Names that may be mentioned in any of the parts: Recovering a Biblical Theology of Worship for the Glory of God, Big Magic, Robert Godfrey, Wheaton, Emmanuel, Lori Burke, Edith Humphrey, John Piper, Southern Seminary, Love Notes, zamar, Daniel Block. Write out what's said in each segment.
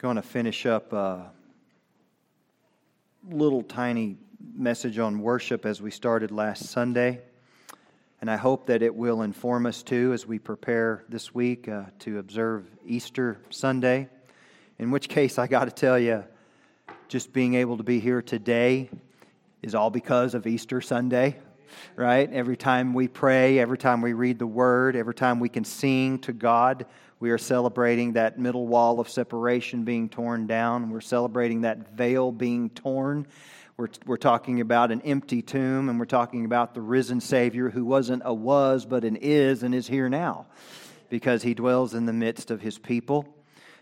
Going to finish up a little tiny message on worship as we started last Sunday. And I hope that it will inform us too as we prepare this week to observe Easter Sunday. In which case, I got to tell you, just being able to be here today is all because of Easter Sunday, right? Every time we pray, every time we read the Word, every time we can sing to God, we are celebrating that middle wall of separation being torn down. We're celebrating that veil being torn. We're talking about an empty tomb, and we're talking about the risen Savior who wasn't a was, but an is, and is here now because He dwells in the midst of His people.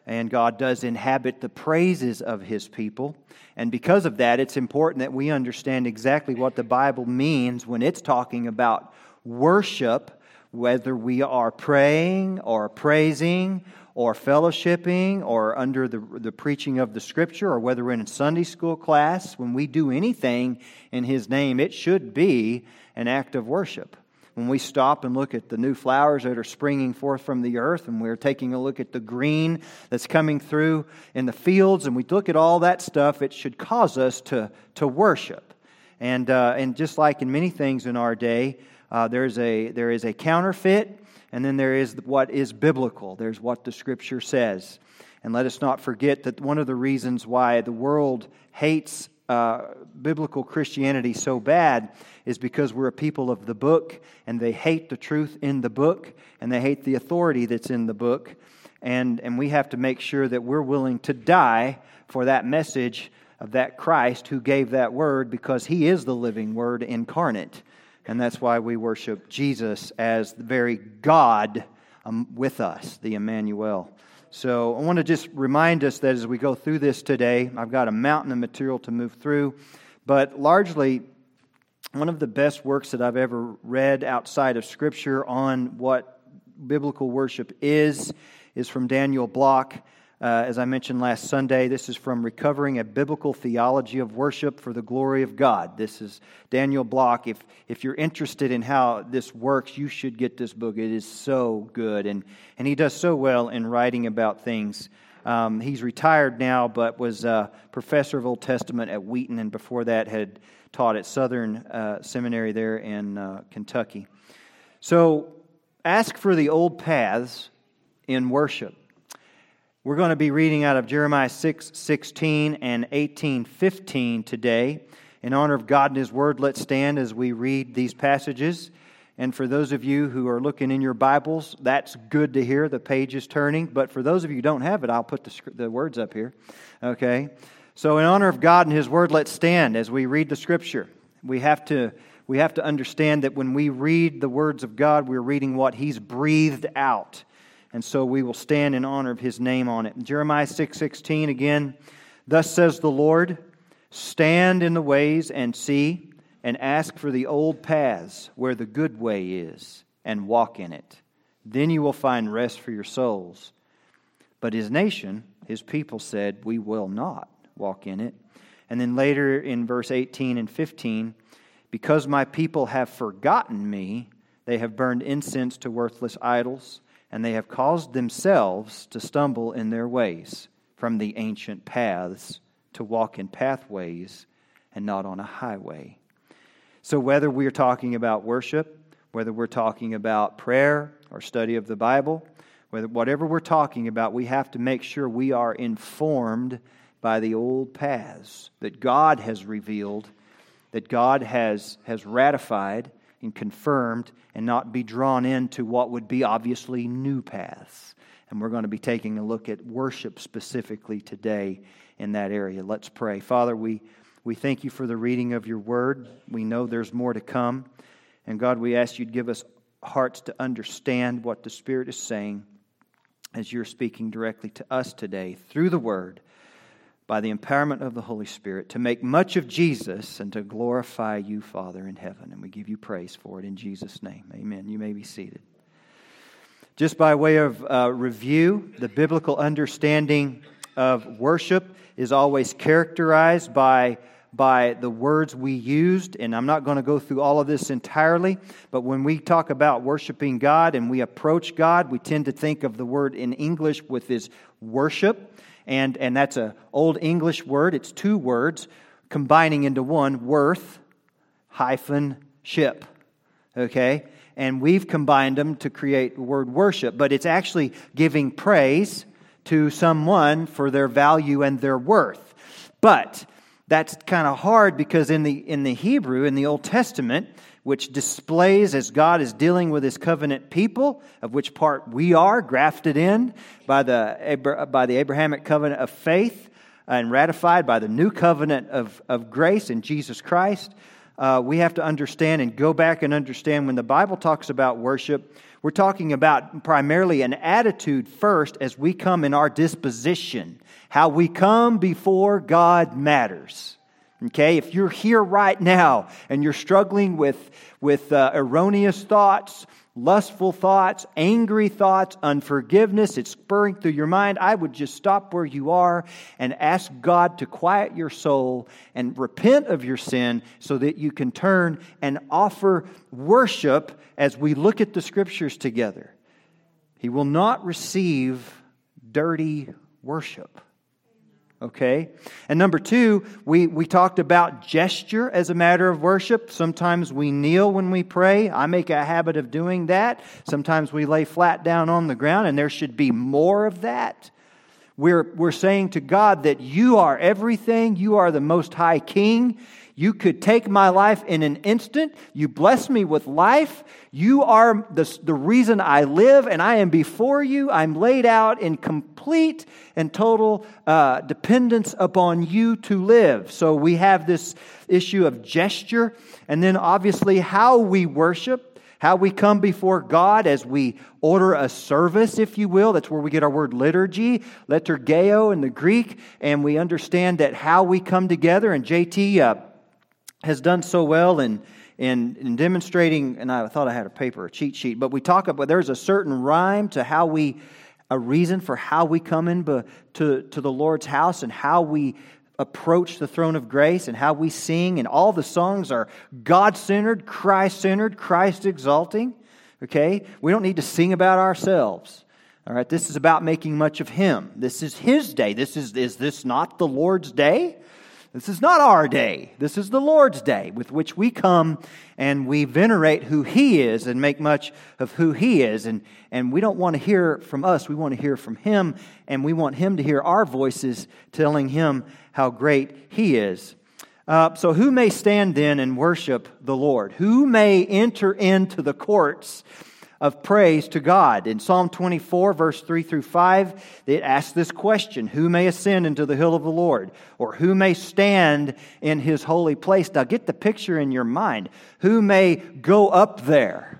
And God does inhabit the praises of His people. And because of that, it's important that we understand exactly what the Bible means when it's talking about worship, whether we are praying or praising or fellowshipping or under the preaching of the Scripture, or whether we're in a Sunday school class. When we do anything in His name, it should be an act of worship. When we stop and look at the new flowers that are springing forth from the earth, and we're taking a look at the green that's coming through in the fields, and we look at all that stuff, it should cause us to worship. And just like in many things in our day, there is a counterfeit, and then there is what is biblical. There's what the Scripture says. And let us not forget that one of the reasons why the world hates biblical Christianity so bad is because we're a people of the book, and they hate the truth in the book, and they hate the authority that's in the book, and we have to make sure that we're willing to die for that message of that Christ who gave that word, because He is the living Word incarnate. And that's why we worship Jesus as the very God with us, the Emmanuel. So I want to just remind us that as we go through this today, I've got a mountain of material to move through, but largely one of the best works that I've ever read outside of Scripture on what biblical worship is from Daniel Block. As I mentioned last Sunday, this is from Recovering a Biblical Theology of Worship for the Glory of God. This is Daniel Block. If you're interested in how this works, you should get this book. It is so good, and he does so well in writing about things. He's retired now, but was a professor of Old Testament at Wheaton, and before that had taught at Southern Seminary there in Kentucky. So, ask for the old paths in worship. We're going to be reading out of Jeremiah 6:16 and 18:15 today. In honor of God and His Word, let's stand as we read these passages. And for those of you who are looking in your Bibles, that's good to hear. The page is turning. But for those of you who don't have it, I'll put the words up here. Okay. So in honor of God and His Word, let's stand as we read the Scripture. We have to understand that when we read the words of God, we're reading what He's breathed out. And so we will stand in honor of His name on it. Jeremiah 6:16 again. Thus says the Lord, stand in the ways and see, and ask for the old paths where the good way is, and walk in it. Then you will find rest for your souls. But His nation, His people said, we will not walk in it. And then later in verse 18 and 15, because my people have forgotten me, they have burned incense to worthless idols, and they have caused themselves to stumble in their ways from the ancient paths, to walk in pathways and not on a highway. So whether we're talking about worship, whether we're talking about prayer or study of the Bible, whatever we're talking about, we have to make sure we are informed by the old paths that God has revealed, that God has ratified and confirmed, and not be drawn into what would be obviously new paths. And we're going to be taking a look at worship specifically today in that area. Let's pray. Father, we thank You for the reading of Your Word. We know there's more to come. And God, we ask You to give us hearts to understand what the Spirit is saying as You're speaking directly to us today through the Word, by the empowerment of the Holy Spirit, to make much of Jesus and to glorify You, Father, in heaven. And we give You praise for it in Jesus' name. Amen. You may be seated. Just by way of review, the biblical understanding of worship is always characterized by the words we used, and I'm not going to go through all of this entirely, but when we talk about worshiping God and we approach God, we tend to think of the word in English with this worship, and that's an Old English word. It's two words combining into one, worth-ship, okay? And we've combined them to create the word worship, but it's actually giving praise to someone for their value and their worth. But that's kind of hard because in the Hebrew, in the Old Testament, which displays as God is dealing with His covenant people, of which part we are grafted in by the Abrahamic covenant of faith and ratified by the new covenant of grace in Jesus Christ, we have to understand and go back and understand when the Bible talks about worship, we're talking about primarily an attitude first as we come in our disposition. How we come before God matters. Okay, if you're here right now and you're struggling with erroneous thoughts, lustful thoughts, angry thoughts, unforgiveness, it's spurring through your mind, I would just stop where you are and ask God to quiet your soul and repent of your sin so that you can turn and offer worship as we look at the Scriptures together. He will not receive dirty worship. Okay? And number two, we talked about gesture as a matter of worship. Sometimes we kneel when we pray. I make a habit of doing that. Sometimes we lay flat down on the ground, and there should be more of that. We're saying to God that you are everything. You are the Most High King. You could take my life in an instant. You bless me with life. You are the reason I live, and I am before you. I'm laid out in complete and total dependence upon you to live. So we have this issue of gesture, and then obviously how we worship, how we come before God as we order a service, if you will. That's where we get our word liturgy, liturgeo in the Greek, and we understand that how we come together, and JT has done so well in demonstrating, and I thought I had a cheat sheet, but we talk about there's a certain rhyme to how a reason for how we come in to the Lord's house and how we approach the throne of grace and how we sing, and all the songs are God-centered, Christ-exalting, okay? We don't need to sing about ourselves. All right, this is about making much of Him. This is His day. Is this not the Lord's day? This is not our day. This is the Lord's day, with which we come and we venerate who He is and make much of who He is. And we don't want to hear from us. We want to hear from Him, and we want Him to hear our voices telling Him how great He is. So who may stand then and worship the Lord? Who may enter into the courts of praise to God? In Psalm 24, verse 3 through 5, it asks this question: who may ascend into the hill of the Lord? Or who may stand in His holy place? Now get the picture in your mind. Who may go up there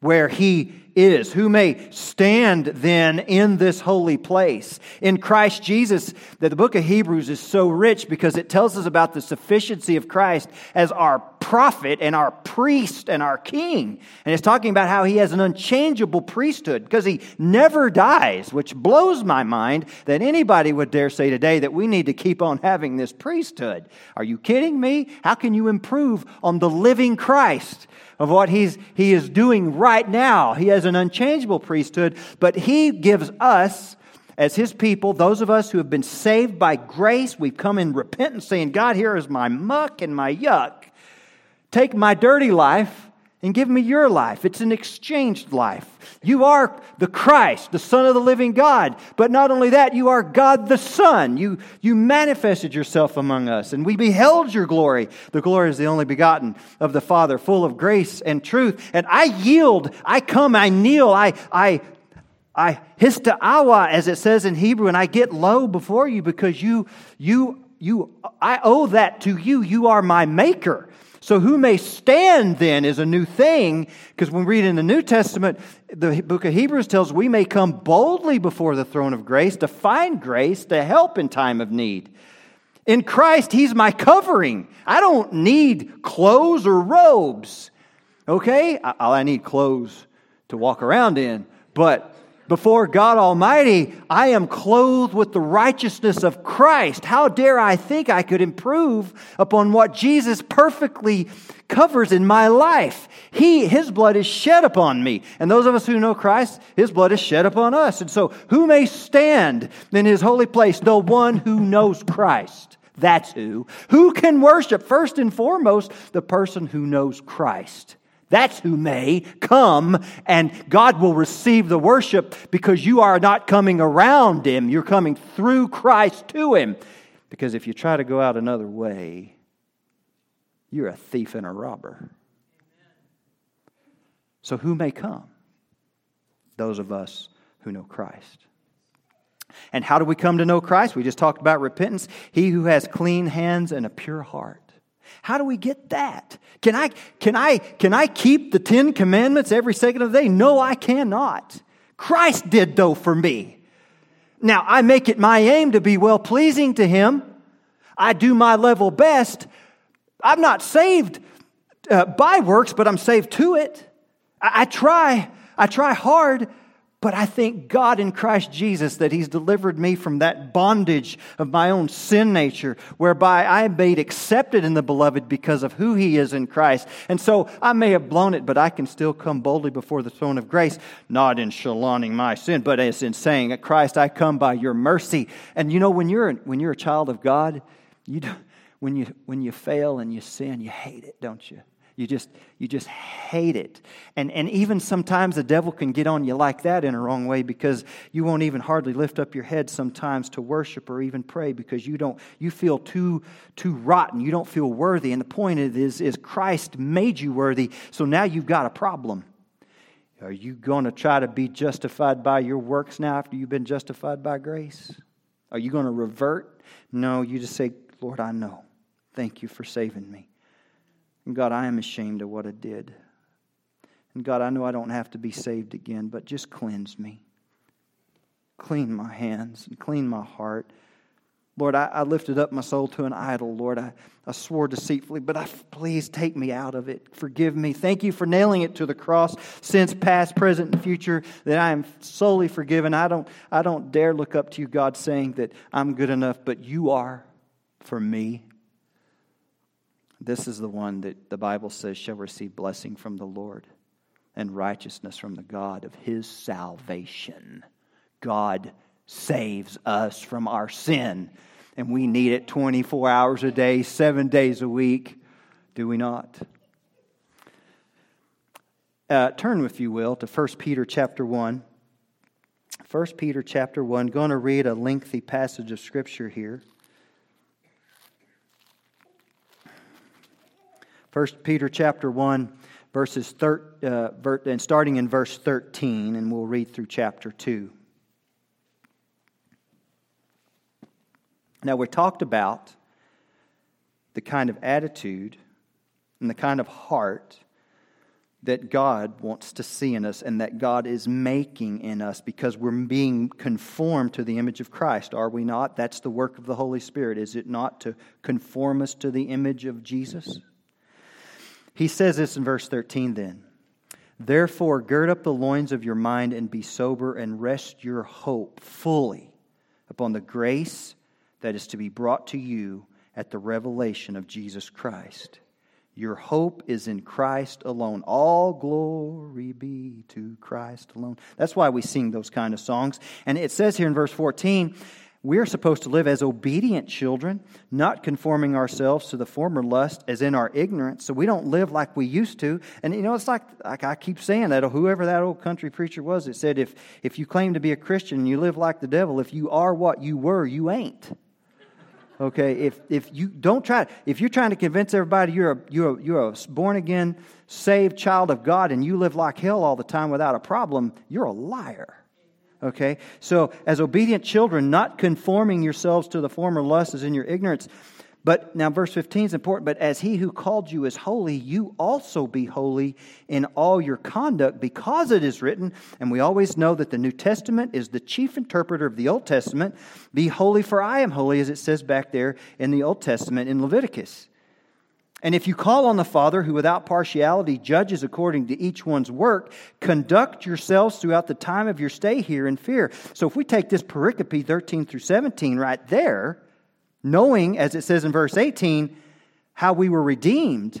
where He is? Who may stand then in this holy place? In Christ Jesus, that the book of Hebrews is so rich because it tells us about the sufficiency of Christ as our prophet and our priest and our king. And it's talking about how He has an unchangeable priesthood because He never dies, which blows my mind that anybody would dare say today that we need to keep on having this priesthood. Are you kidding me? How can you improve on the living Christ of what He is doing right now? He has an unchangeable priesthood, but He gives us, as His people, those of us who have been saved by grace, we've come in repentance saying, God, here is my muck and my yuck. Take my dirty life and give me your life. It's an exchanged life. You are the Christ, the Son of the living God. But not only that, you are God the Son. You manifested yourself among us, and we beheld your glory. The glory is the only begotten of the Father, full of grace and truth. And I yield, I come, I kneel, I hista'awa, as it says in Hebrew, and I get low before you because I owe that to you. You are my maker. So who may stand then is a new thing, because when we read in the New Testament, the book of Hebrews tells we may come boldly before the throne of grace to find grace to help in time of need. In Christ, He's my covering. I don't need clothes or robes, okay? I need clothes to walk around in, but Before God Almighty, I am clothed with the righteousness of Christ. How dare I think I could improve upon what Jesus perfectly covers in my life? His blood is shed upon me. And those of us who know Christ, His blood is shed upon us. And so who may stand in His holy place? The one who knows Christ. That's who. Who can worship? First and foremost, the person who knows Christ. That's who may come, and God will receive the worship because you are not coming around Him. You're coming through Christ to Him. Because if you try to go out another way, you're a thief and a robber. So who may come? Those of us who know Christ. And how do we come to know Christ? We just talked about repentance. He who has clean hands and a pure heart. How do we get that? Can I keep the 10 commandments every second of the day? No, I cannot. Christ did, though, for me. Now, I make it my aim to be well-pleasing to Him. I do my level best. I'm not saved by works, but I'm saved to it. I try hard. But I thank God in Christ Jesus that He's delivered me from that bondage of my own sin nature, whereby I am made accepted in the Beloved because of who He is in Christ. And so I may have blown it, but I can still come boldly before the throne of grace, not in shaloning my sin, but as in saying, Christ, I come by your mercy. And you know, when you're a child of God, when you fail and you sin, you hate it, don't you? You just hate it. And even sometimes the devil can get on you like that in a wrong way, because you won't even hardly lift up your head sometimes to worship or even pray, because you feel too rotten. You don't feel worthy. And the point is Christ made you worthy. So now you've got a problem. Are you going to try to be justified by your works now after you've been justified by grace? Are you going to revert? No, you just say, Lord, I know. Thank you for saving me. And God, I am ashamed of what I did. And God, I know I don't have to be saved again, but just cleanse me. Clean my hands and clean my heart. Lord, I lifted up my soul to an idol. Lord, I swore deceitfully, but please take me out of it. Forgive me. Thank you for nailing it to the cross, since past, present, and future, that I am solely forgiven. I don't dare look up to you, God, saying that I'm good enough, but you are for me. This is the one that the Bible says shall receive blessing from the Lord and righteousness from the God of His salvation. God saves us from our sin, and we need it 24 hours a day, 7 days a week. Do we not? Turn, if you will, to 1 Peter chapter 1. 1 Peter chapter 1. Going to read a lengthy passage of Scripture here. 1 Peter chapter 1, and starting in verse 13, and we'll read through chapter 2. Now, we talked about the kind of attitude and the kind of heart that God wants to see in us, and that God is making in us, because we're being conformed to the image of Christ, are we not? That's the work of the Holy Spirit, is it not, to conform us to the image of Jesus? He says this in verse 13 then. Therefore, gird up the loins of your mind and be sober, and rest your hope fully upon the grace that is to be brought to you at the revelation of Jesus Christ. Your hope is in Christ alone. All glory be to Christ alone. That's why we sing those kind of songs. And it says here in verse 14, we are supposed to live as obedient children, not conforming ourselves to the former lust as in our ignorance. So we don't live like we used to. And you know, it's like I keep saying that, whoever that old country preacher was that said, if you claim to be a Christian and you live like the devil, if you are what you were, you ain't. Okay, if you don't try, if you're trying to convince everybody you're a born again, saved child of God, and you live like hell all the time without a problem, you're a liar. Okay, so as obedient children, not conforming yourselves to the former lusts as in your ignorance. But now verse 15 is important. But as He who called you is holy, you also be holy in all your conduct, because it is written, and we always know that the New Testament is the chief interpreter of the Old Testament, be holy for I am holy, as it says back there in the Old Testament in Leviticus. And if you call on the Father, who without partiality judges according to each one's work, conduct yourselves throughout the time of your stay here in fear. So if we take this pericope 13 through 17 right there, knowing, as it says in verse 18, how we were redeemed,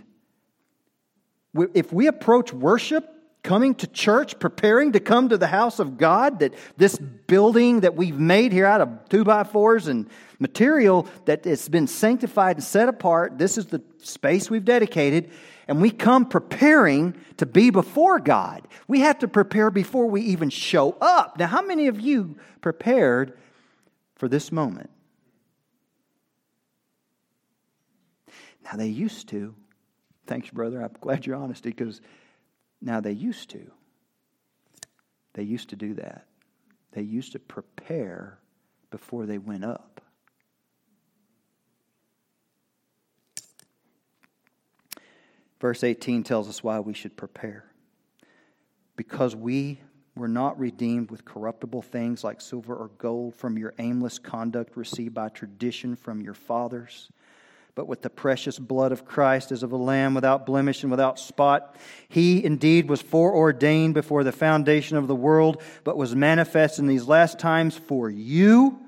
if we approach worship, coming to church, preparing to come to the house of God, that this building that we've made here out of 2x4s and material that it's been sanctified and set apart, this is the space we've dedicated, and we come preparing to be before God. We have to prepare before we even show up. Now, how many of you prepared for this moment? Now, they used to. Thanks, brother. I'm glad you're honesty, because now they used to. They used to do that. They used to prepare before they went up. Verse 18 tells us why we should prepare. Because we were not redeemed with corruptible things like silver or gold from your aimless conduct received by tradition from your fathers, but with the precious blood of Christ as of a lamb without blemish and without spot. He indeed was foreordained before the foundation of the world, but was manifest in these last times for you,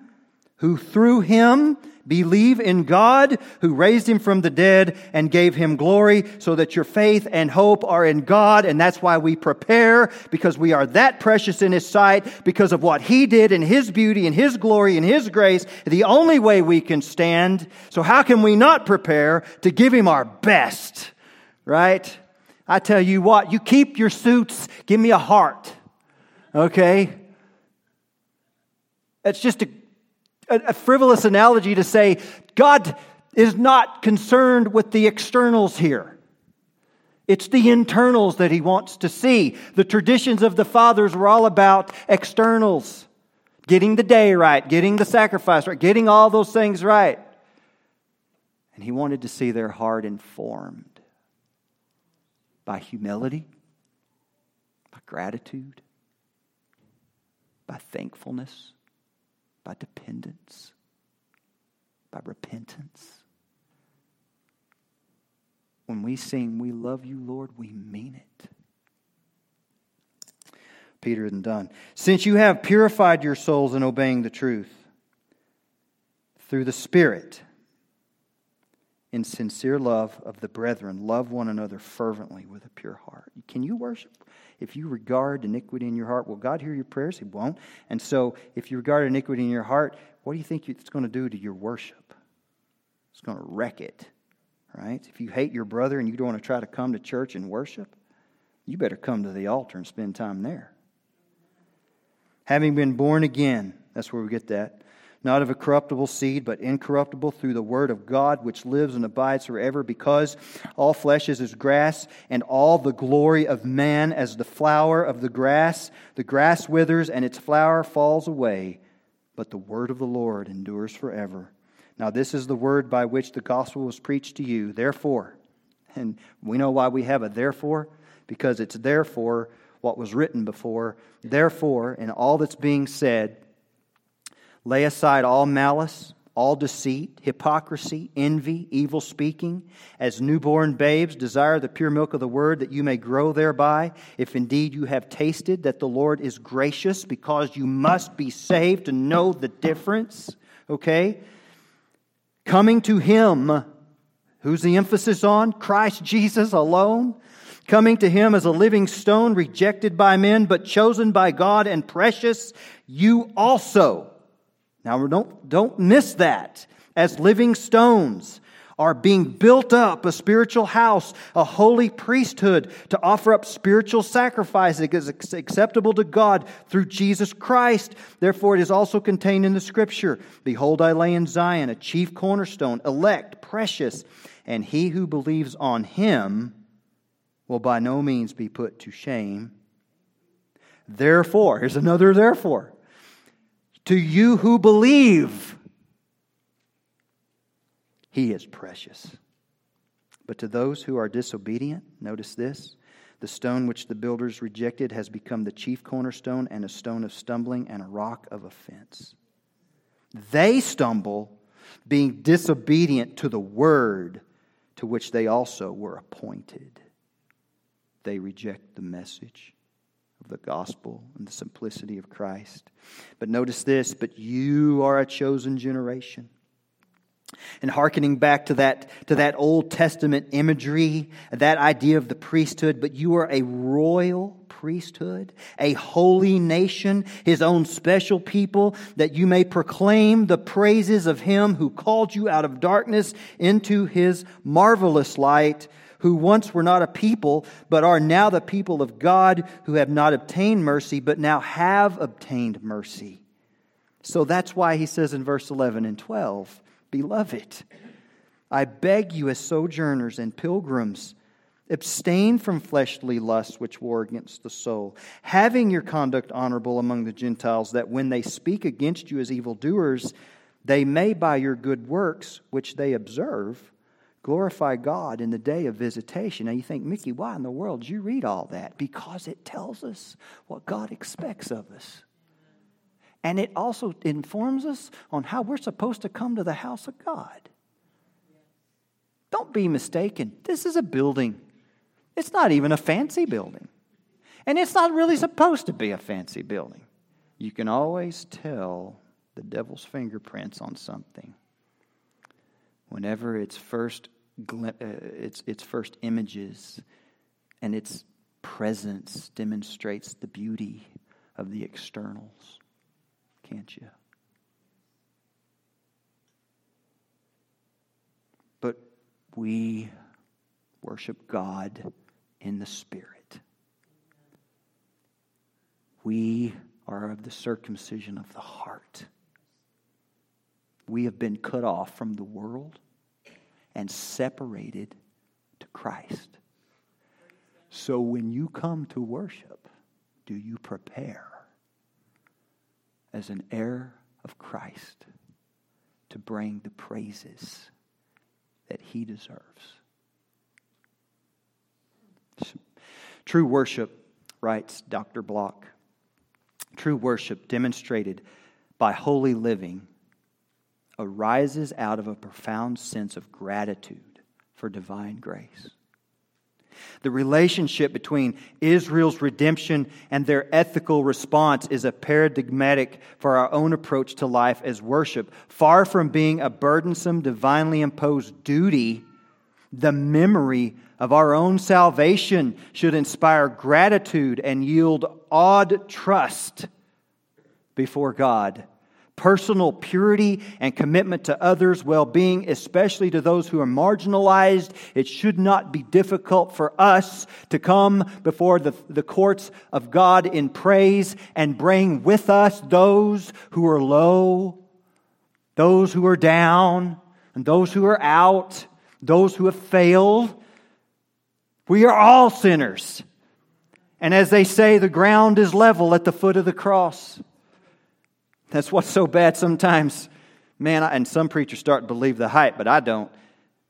who through Him believe in God, who raised Him from the dead and gave Him glory, so that your faith and hope are in God. And that's why we prepare, because we are that precious in His sight, because of what He did in His beauty and His glory and His grace, the only way we can stand. So how can we not prepare to give Him our best, right? I tell you what, you keep your suits, give me a heart, okay? It's just a frivolous analogy to say God is not concerned with the externals here. It's the internals that He wants to see. The traditions of the fathers were all about externals. Getting the day right, getting the sacrifice right, getting all those things right. And He wanted to see their heart informed by humility, by gratitude, by thankfulness, by dependence, by repentance. When we sing, "We love you, Lord," we mean it. Peter isn't done. Since you have purified your souls in obeying the truth through the Spirit, in sincere love of the brethren, love one another fervently with a pure heart. Can you worship? If you regard iniquity in your heart, will God hear your prayers? He won't. And so if you regard iniquity in your heart, what do you think it's going to do to your worship? It's going to wreck it, right? If you hate your brother and you don't want to try to come to church and worship, you better come to the altar and spend time there. Having been born again, that's where we get that. Not of a corruptible seed, but incorruptible, through the word of God, which lives and abides forever, because all flesh is as grass, and all the glory of man as the flower of the grass. The grass withers, and its flower falls away, but the word of the Lord endures forever. Now this is the word by which the gospel was preached to you. Therefore, and we know why we have a therefore, because it's therefore what was written before. Therefore, in all that's being said, lay aside all malice, all deceit, hypocrisy, envy, evil speaking. As newborn babes, desire the pure milk of the word, that you may grow thereby, if indeed you have tasted that the Lord is gracious, because you must be saved to know the difference. Okay? Coming to Him, who's the emphasis on? Christ Jesus alone. Coming to Him as a living stone, rejected by men, but chosen by God and precious, you also. Now, don't miss that. As living stones are being built up, a spiritual house, a holy priesthood, to offer up spiritual sacrifice that is acceptable to God through Jesus Christ. Therefore, it is also contained in the Scripture. Behold, I lay in Zion a chief cornerstone, elect, precious, and he who believes on Him will by no means be put to shame. Therefore, here's another therefore. To you who believe, He is precious. But to those who are disobedient, notice this, the stone which the builders rejected has become the chief cornerstone, and a stone of stumbling and a rock of offense. They stumble, being disobedient to the word, to which they also were appointed. They reject the message of the gospel and the simplicity of Christ. But notice this, but you are a chosen generation. And hearkening back to that Old Testament imagery, that idea of the priesthood, but you are a royal priesthood, a holy nation, His own special people, that you may proclaim the praises of Him who called you out of darkness into His marvelous light, who once were not a people, but are now the people of God, who have not obtained mercy, but now have obtained mercy. So that's why he says in verse 11 and 12, Beloved, I beg you as sojourners and pilgrims, abstain from fleshly lusts which war against the soul, having your conduct honorable among the Gentiles, that when they speak against you as evildoers, they may by your good works, which they observe, glorify God in the day of visitation. Now you think, Mickey, why in the world did you read all that? Because it tells us what God expects of us. And it also informs us on how we're supposed to come to the house of God. Don't be mistaken. This is a building. It's not even a fancy building. And it's not really supposed to be a fancy building. You can always tell the devil's fingerprints on something whenever its first images and its presence demonstrates the beauty of the externals. Can't you? But we worship God in the Spirit. We are of the circumcision of the heart. We have been cut off from the world and separated to Christ. So when you come to worship, do you prepare as an heir of Christ to bring the praises that He deserves? True worship, writes Dr. Block, true worship demonstrated by holy living arises out of a profound sense of gratitude for divine grace. The relationship between Israel's redemption and their ethical response is a paradigmatic for our own approach to life as worship. Far from being a burdensome, divinely imposed duty, the memory of our own salvation should inspire gratitude and yield awed trust before God. Personal purity and commitment to others' well-being, especially to those who are marginalized. It should not be difficult for us to come before the courts of God in praise and bring with us those who are low, those who are down, and those who are out, those who have failed. We are all sinners. And as they say, the ground is level at the foot of the cross. That's what's so bad sometimes. Man, and some preachers start to believe the hype, but I don't.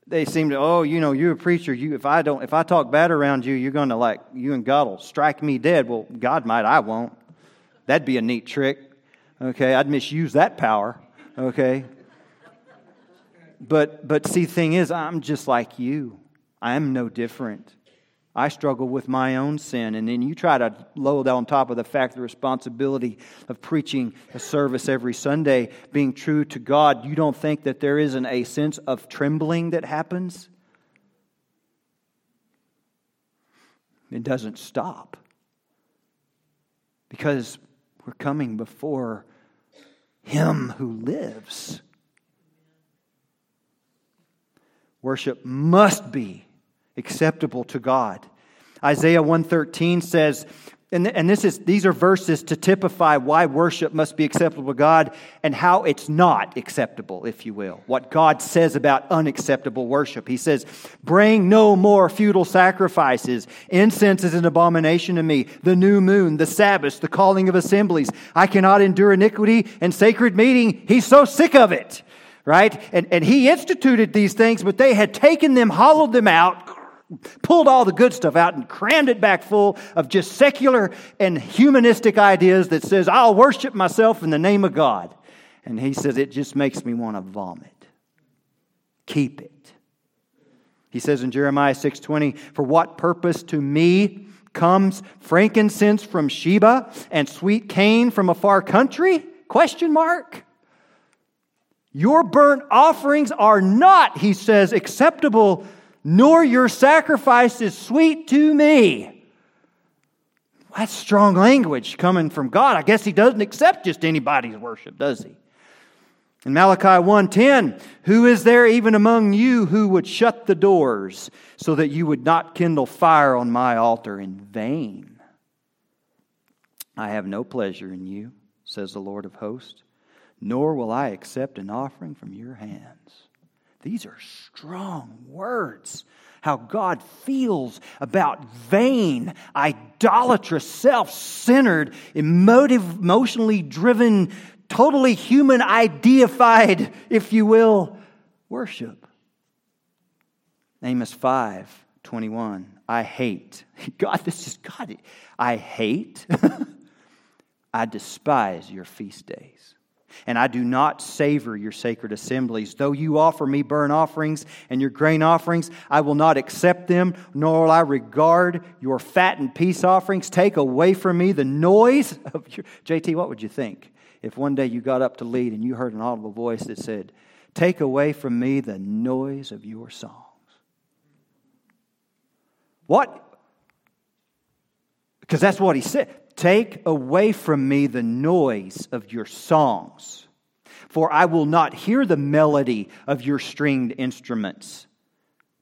They seem to, you're a preacher. If I talk bad around you, you're going to you and God will strike me dead. Well, God might, I won't. That'd be a neat trick. Okay, I'd misuse that power. Okay. But see, the thing is, I'm just like you. I am no different. I struggle with my own sin, and then you try to load on top of the fact the responsibility of preaching a service every Sunday, being true to God. You don't think that there isn't a sense of trembling that happens? It doesn't stop, because we're coming before Him who lives. Worship must be acceptable to God. Isaiah 1:13 says, and these are verses to typify why worship must be acceptable to God and how it's not acceptable, if you will. What God says about unacceptable worship. He says, bring no more futile sacrifices. Incense is an abomination to me. The new moon, the Sabbath, the calling of assemblies. I cannot endure iniquity and sacred meeting. He's so sick of it, right? And He instituted these things, but they had taken them, hollowed them out, pulled all the good stuff out and crammed it back full of just secular and humanistic ideas that says, I'll worship myself in the name of God. And he says, it just makes me want to vomit. Keep it. He says in Jeremiah 6:20, "For what purpose to me comes frankincense from Sheba and sweet cane from a far country?" Question mark. Your burnt offerings are not, he says, acceptable, nor your sacrifices sweet to me. That's strong language coming from God. I guess he doesn't accept just anybody's worship, does he? In Malachi 1:10, "Who is there even among you who would shut the doors so that you would not kindle fire on my altar in vain? I have no pleasure in you, says the Lord of hosts, nor will I accept an offering from your hands." These are strong words. How God feels about vain, idolatrous, self-centered, emotionally driven, totally human, ideified, if you will, worship. Amos 5:21. I hate. God, this is God. I hate. I despise your feast days. And I do not savor your sacred assemblies. Though you offer me burnt offerings and your grain offerings, I will not accept them, nor will I regard your fat and peace offerings. Take away from me the noise of your... JT, what would you think if one day you got up to lead and you heard an audible voice that said, "Take away from me the noise of your songs"? What? Because that's what he said. "Take away from me the noise of your songs, for I will not hear the melody of your stringed instruments.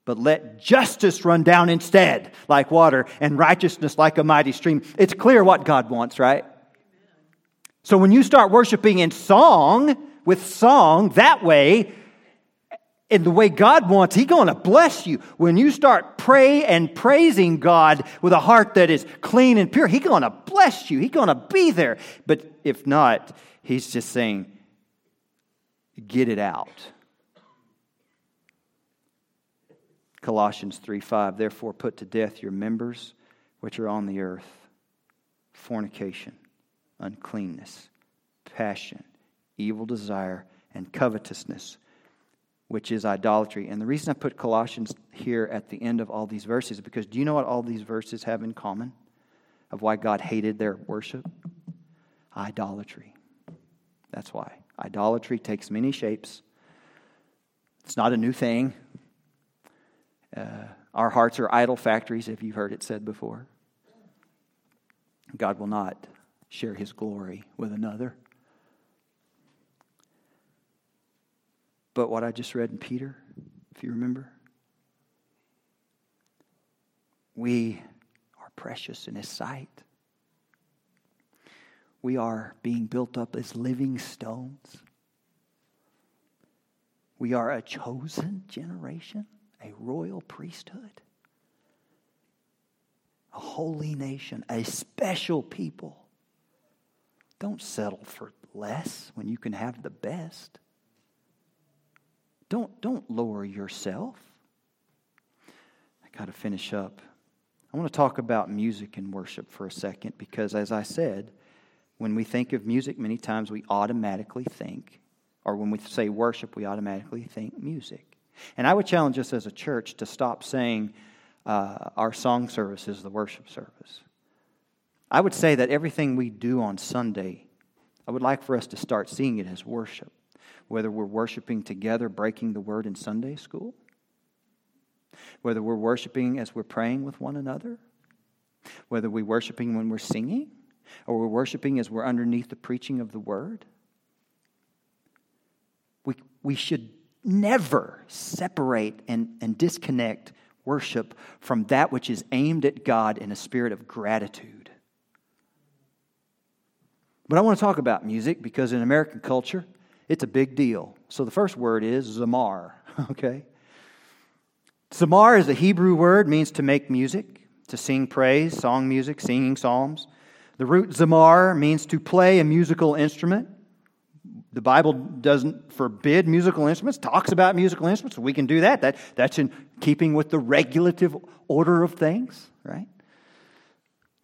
But let justice run down instead, like water, and righteousness like a mighty stream." It's clear what God wants, right? So when you start worshiping in song, with song, that way, in the way God wants, He's going to bless you. When you start praising God with a heart that is clean and pure, He's going to bless you. He's going to be there. But if not, He's just saying, get it out. Colossians 3:5, "Therefore put to death your members which are on the earth, fornication, uncleanness, passion, evil desire, and covetousness, which is idolatry." And the reason I put Colossians here at the end of all these verses is because do you know what all these verses have in common of why God hated their worship? Idolatry. That's why. Idolatry takes many shapes. It's not a new thing. Our hearts are idol factories, if you've heard it said before. God will not share His glory with another. But what I just read in Peter, if you remember, we are precious in His sight. We are being built up as living stones. We are a chosen generation, a royal priesthood, a holy nation, a special people. Don't settle for less when you can have the best. Don't lower yourself. I got to finish up. I want to talk about music and worship for a second because, as I said, when we think of music, many times we automatically think, or when we say worship, we automatically think music. And I would challenge us as a church to stop saying our song service is the worship service. I would say that everything we do on Sunday, I would like for us to start seeing it as worship. Whether we're worshiping together, breaking the word in Sunday school. Whether we're worshiping as we're praying with one another. Whether we're worshiping when we're singing. Or we're worshiping as we're underneath the preaching of the word. We should never separate and disconnect worship from that which is aimed at God in a spirit of gratitude. But I want to talk about music because in American culture, it's a big deal. So the first word is zamar, okay? Zamar is a Hebrew word, means to make music, to sing praise, song music, singing psalms. The root zamar means to play a musical instrument. The Bible doesn't forbid musical instruments, talks about musical instruments, so we can do that. That's in keeping with the regulative order of things, right?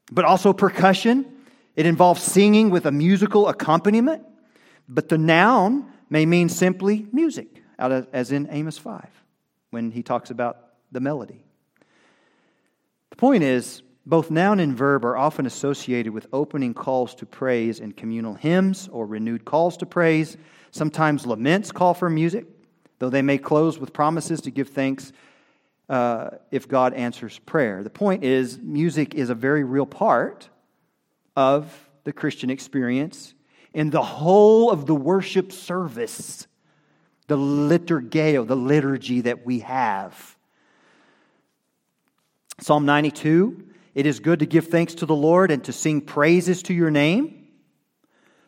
But also percussion. It involves singing with a musical accompaniment. But the noun may mean simply music, as in Amos 5, when he talks about the melody. The point is, both noun and verb are often associated with opening calls to praise in communal hymns or renewed calls to praise. Sometimes laments call for music, though they may close with promises to give thanks if God answers prayer. The point is, music is a very real part of the Christian experience in the whole of the worship service, the liturgeo, the liturgy that we have. Psalm 92, it is good to give thanks to the Lord and to sing praises to your name,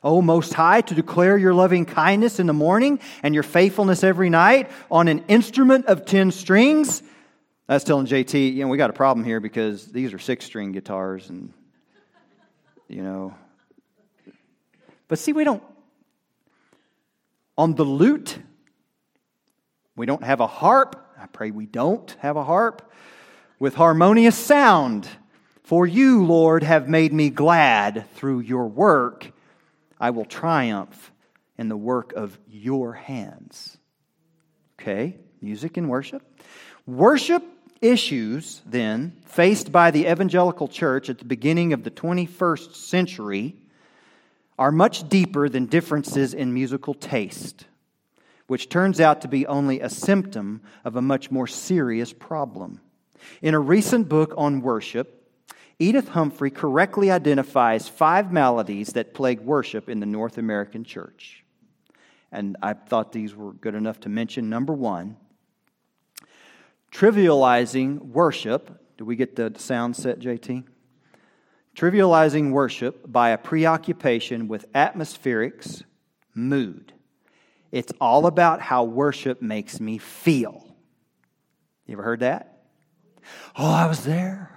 O Most High, to declare your loving kindness in the morning and your faithfulness every night on an instrument of 10 strings. I was telling JT, we got a problem here because these are 6-string guitars and, But see, we don't, on the lute, we don't have a harp. I pray we don't have a harp. With harmonious sound, for you, Lord, have made me glad through your work. I will triumph in the work of your hands. Okay, music and worship. Worship issues, then, faced by the evangelical church at the beginning of the 21st century are much deeper than differences in musical taste, which turns out to be only a symptom of a much more serious problem. In a recent book on worship, Edith Humphrey correctly identifies 5 maladies that plague worship in the North American church. And I thought these were good enough to mention. Number 1, trivializing worship. Do we get the sound set, JT? Trivializing worship by a preoccupation with atmospherics, mood. It's all about how worship makes me feel. You ever heard that? Oh, I was there.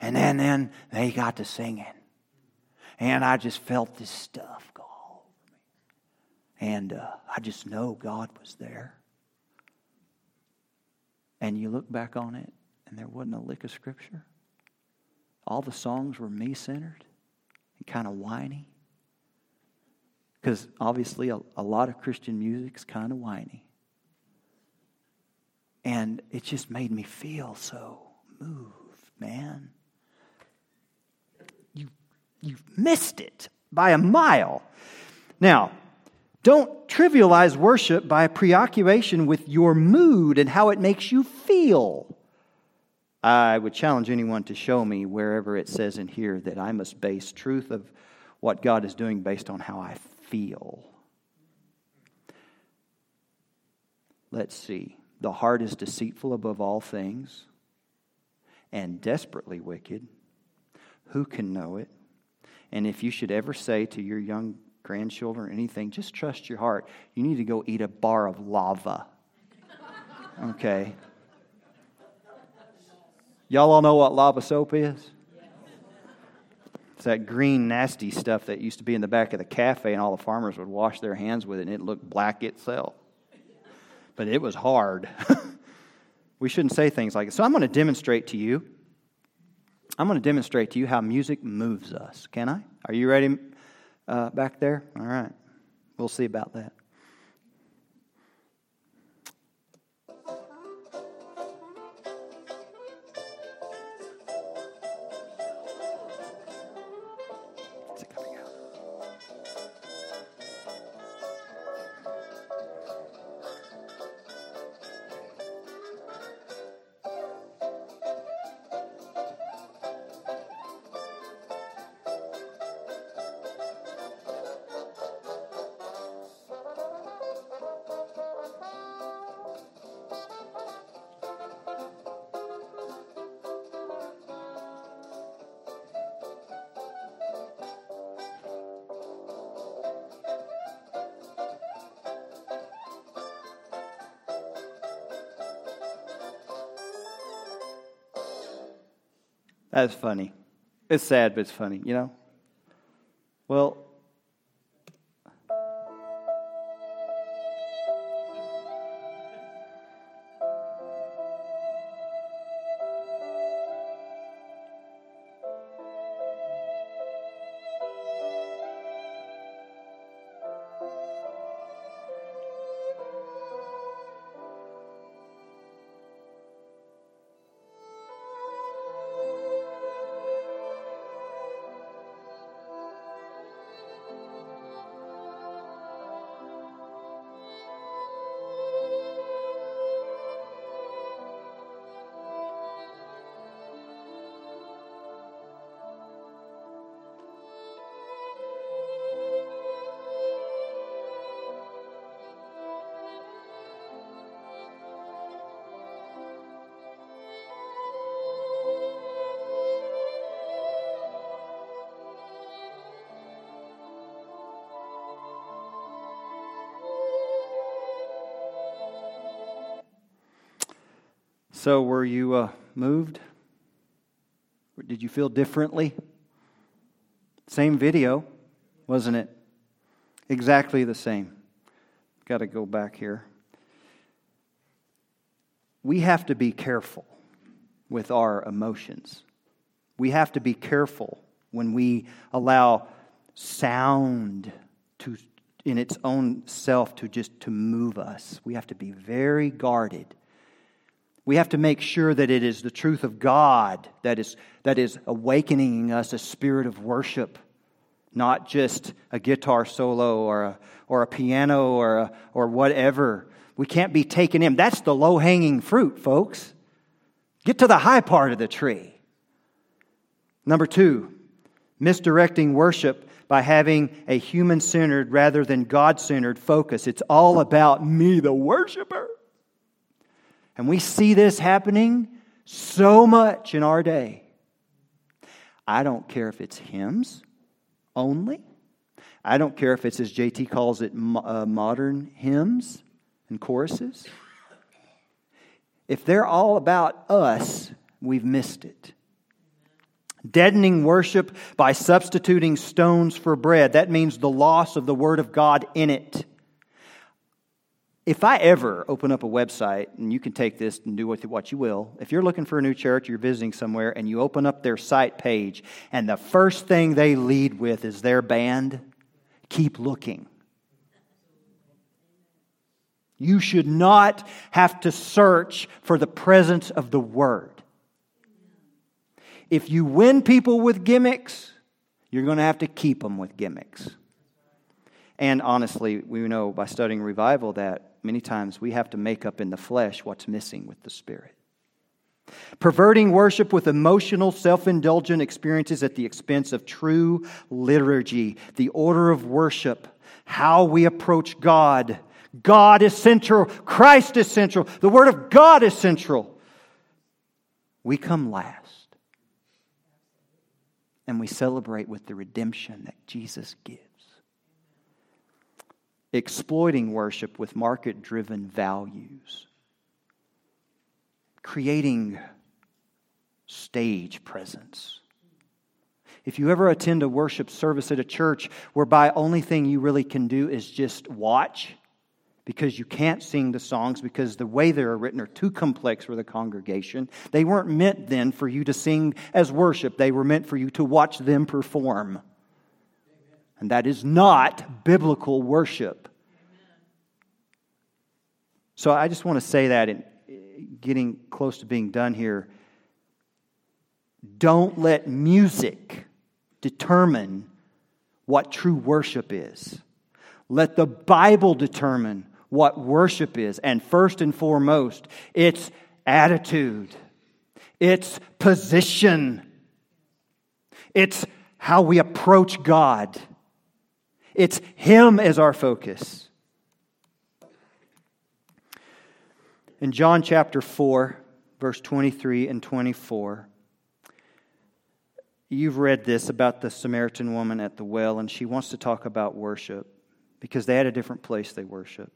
And then they got to singing. And I just felt this stuff go all over me. And I just know God was there. And you look back on it, and there wasn't a lick of Scripture. All the songs were me-centered and kind of whiny. Because obviously a lot of Christian music's kind of whiny. And it just made me feel so moved, man. You've missed it by a mile. Now, don't trivialize worship by a preoccupation with your mood and how it makes you feel. I would challenge anyone to show me wherever it says in here that I must base truth of what God is doing based on how I feel. Let's see. The heart is deceitful above all things and desperately wicked. Who can know it? And if you should ever say to your young grandchildren or anything, just trust your heart, you need to go eat a bar of lava. Okay. Y'all all know what lava soap is? It's that green, nasty stuff that used to be in the back of the cafe, and all the farmers would wash their hands with it, and it looked black itself. But it was hard. We shouldn't say things like it. So I'm going to demonstrate to you how music moves us. Can I? Are you ready back there? All right. We'll see about that. That's funny. It's sad, but it's funny, Well, So were you moved? Or did you feel differently? Same video, wasn't it? Exactly the same. Got to go back here. We have to be careful with our emotions. We have to be careful when we allow sound to, in its own self, to just to move us. We have to be very guarded. We have to make sure that it is the truth of God that is awakening us a spirit of worship, not just a guitar solo or a piano or whatever. We can't be taken in. That's the low-hanging fruit, folks. Get to the high part of the tree. Number 2, misdirecting worship by having a human-centered rather than God-centered focus. It's all about me, the worshiper. And we see this happening so much in our day. I don't care if it's hymns only. I don't care if it's, as JT calls it, modern hymns and choruses. If they're all about us, we've missed it. Deadening worship by substituting stones for bread. That means the loss of the Word of God in it. If I ever open up a website, and you can take this and do with it what you will, if you're looking for a new church, you're visiting somewhere, and you open up their site page, and the first thing they lead with is their band, keep looking. You should not have to search for the presence of the Word. If you win people with gimmicks, you're going to have to keep them with gimmicks. And honestly, we know by studying revival that many times we have to make up in the flesh what's missing with the Spirit. Perverting worship with emotional, self-indulgent experiences at the expense of true liturgy, the order of worship, how we approach God. God is central. Christ is central. The Word of God is central. We come last. And we celebrate with the redemption that Jesus gives. Exploiting worship with market-driven values. Creating stage presence. If you ever attend a worship service at a church whereby only thing you really can do is just watch, because you can't sing the songs because the way they're written are too complex for the congregation. They weren't meant then for you to sing as worship. They were meant for you to watch them perform. And that is not biblical worship. So I just want to say that, in getting close to being done here, don't let music determine what true worship is. Let the Bible determine what worship is. And first and foremost, it's attitude. It's position. It's how we approach God. It's Him as our focus. In John chapter 4, verse 23 and 24, you've read this about the Samaritan woman at the well, and she wants to talk about worship, because they had a different place they worship.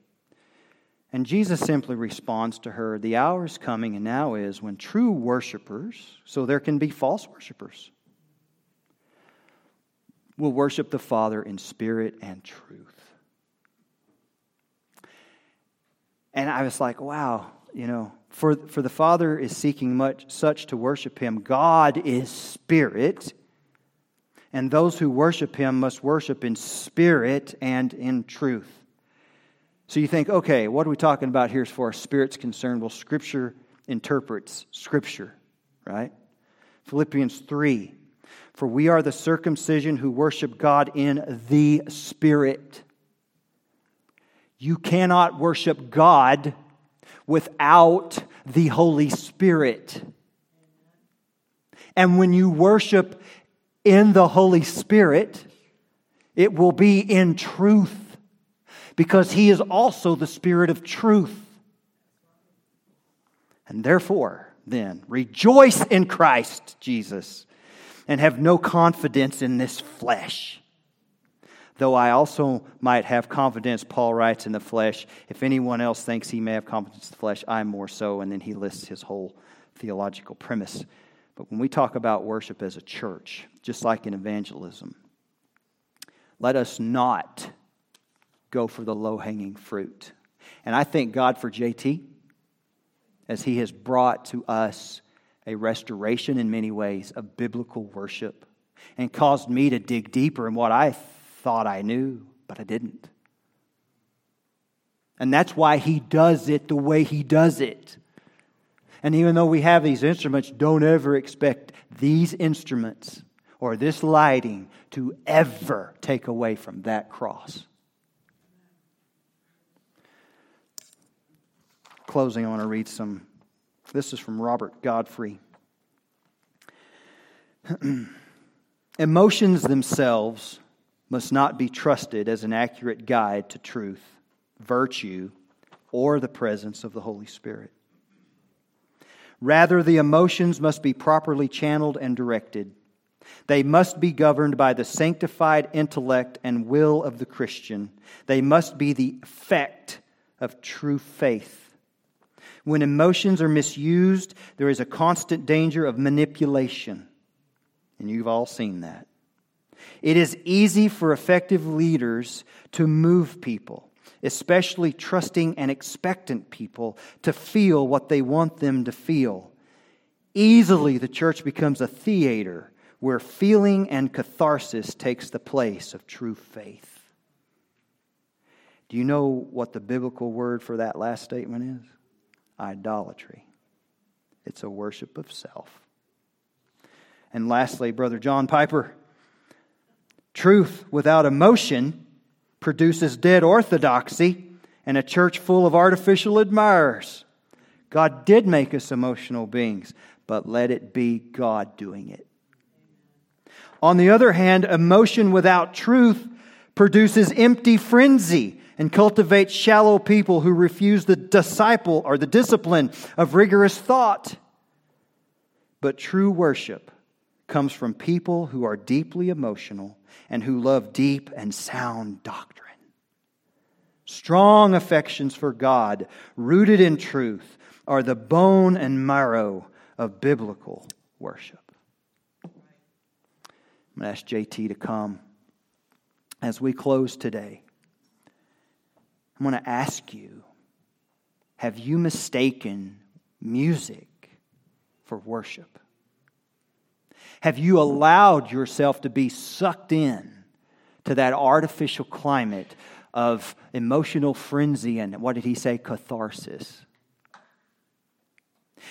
And Jesus simply responds to her, the hour is coming and now is when true worshipers, so there can be false worshipers, will worship the Father in spirit and truth. And I was like, wow, for the Father is seeking such to worship Him. God is spirit, and those who worship Him must worship in spirit and in truth. So you think, okay, what are we talking about here as far as spirit's concerned? Well, Scripture interprets Scripture, right? Philippians 3, for we are the circumcision who worship God in the Spirit. You cannot worship God without the Holy Spirit. And when you worship in the Holy Spirit, it will be in truth, because He is also the Spirit of truth. And therefore, then, rejoice in Christ Jesus and have no confidence in this flesh. though I also might have confidence, Paul writes, in the flesh. If anyone else thinks he may have confidence in the flesh, I more so. And then he lists his whole theological premise. But when we talk about worship as a church, just like in evangelism, let us not go for the low-hanging fruit. And I thank God for JT, as he has brought to us a restoration in many ways of biblical worship and caused me to dig deeper in what I thought I knew, but I didn't. And that's why he does it the way he does it. And even though we have these instruments, don't ever expect these instruments or this lighting to ever take away from that cross. Closing, I want to read some. This is from Robert Godfrey. Emotions themselves must not be trusted as an accurate guide to truth, virtue, or the presence of the Holy Spirit. Rather, the emotions must be properly channeled and directed. They must be governed by the sanctified intellect and will of the Christian. They must be the effect of true faith. When emotions are misused, there is a constant danger of manipulation. And you've all seen that. It is easy for effective leaders to move people, especially trusting and expectant people, to feel what they want them to feel. Easily, the church becomes a theater where feeling and catharsis takes the place of true faith. Do you know what the biblical word for that last statement is? Idolatry. It's a worship of self. And lastly, Brother John Piper, truth without emotion produces dead orthodoxy and a church full of artificial admirers. God did make us emotional beings, but let it be God doing it. On the other hand, emotion without truth produces empty frenzy and cultivates shallow people who refuse the disciple or the discipline of rigorous thought. But true worship comes from people who are deeply emotional and who love deep and sound doctrine. Strong affections for God, rooted in truth, are the bone and marrow of biblical worship. I'm going to ask JT to come as we close today. I'm going to ask you, have you mistaken music for worship? Have you allowed yourself to be sucked in to that artificial climate of emotional frenzy and, what did he say, catharsis?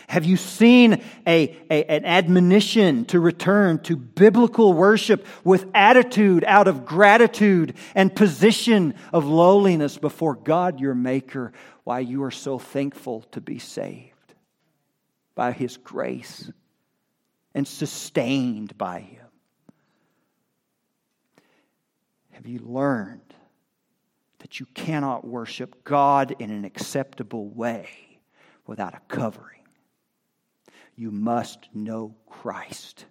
Have you seen an admonition to return to biblical worship with attitude out of gratitude and position of lowliness before God your Maker, why you are so thankful to be saved by His grace and sustained by Him? Have you learned that you cannot worship God in an acceptable way without a covering? You must know Christ.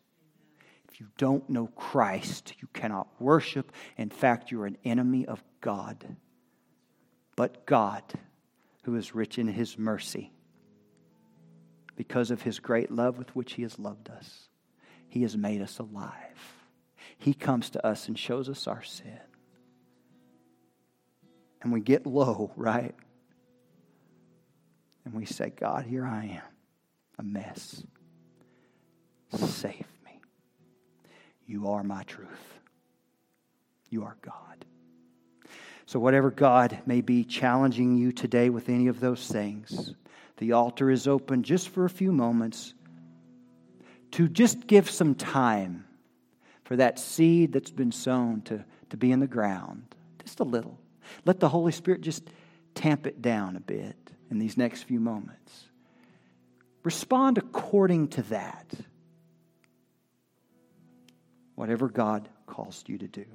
If you don't know Christ, you cannot worship. In fact, you're an enemy of God. But God, who is rich in His mercy, because of His great love with which He has loved us, He has made us alive. He comes to us and shows us our sin. And we get low, right? And we say, God, here I am. A mess. Save me. You are my truth. You are God. So whatever God may be challenging you today with any of those things, the altar is open just for a few moments to just give some time for that seed that's been sown to be in the ground. Just a little. Let the Holy Spirit just tamp it down a bit in these next few moments. Respond according to that. Whatever God calls you to do.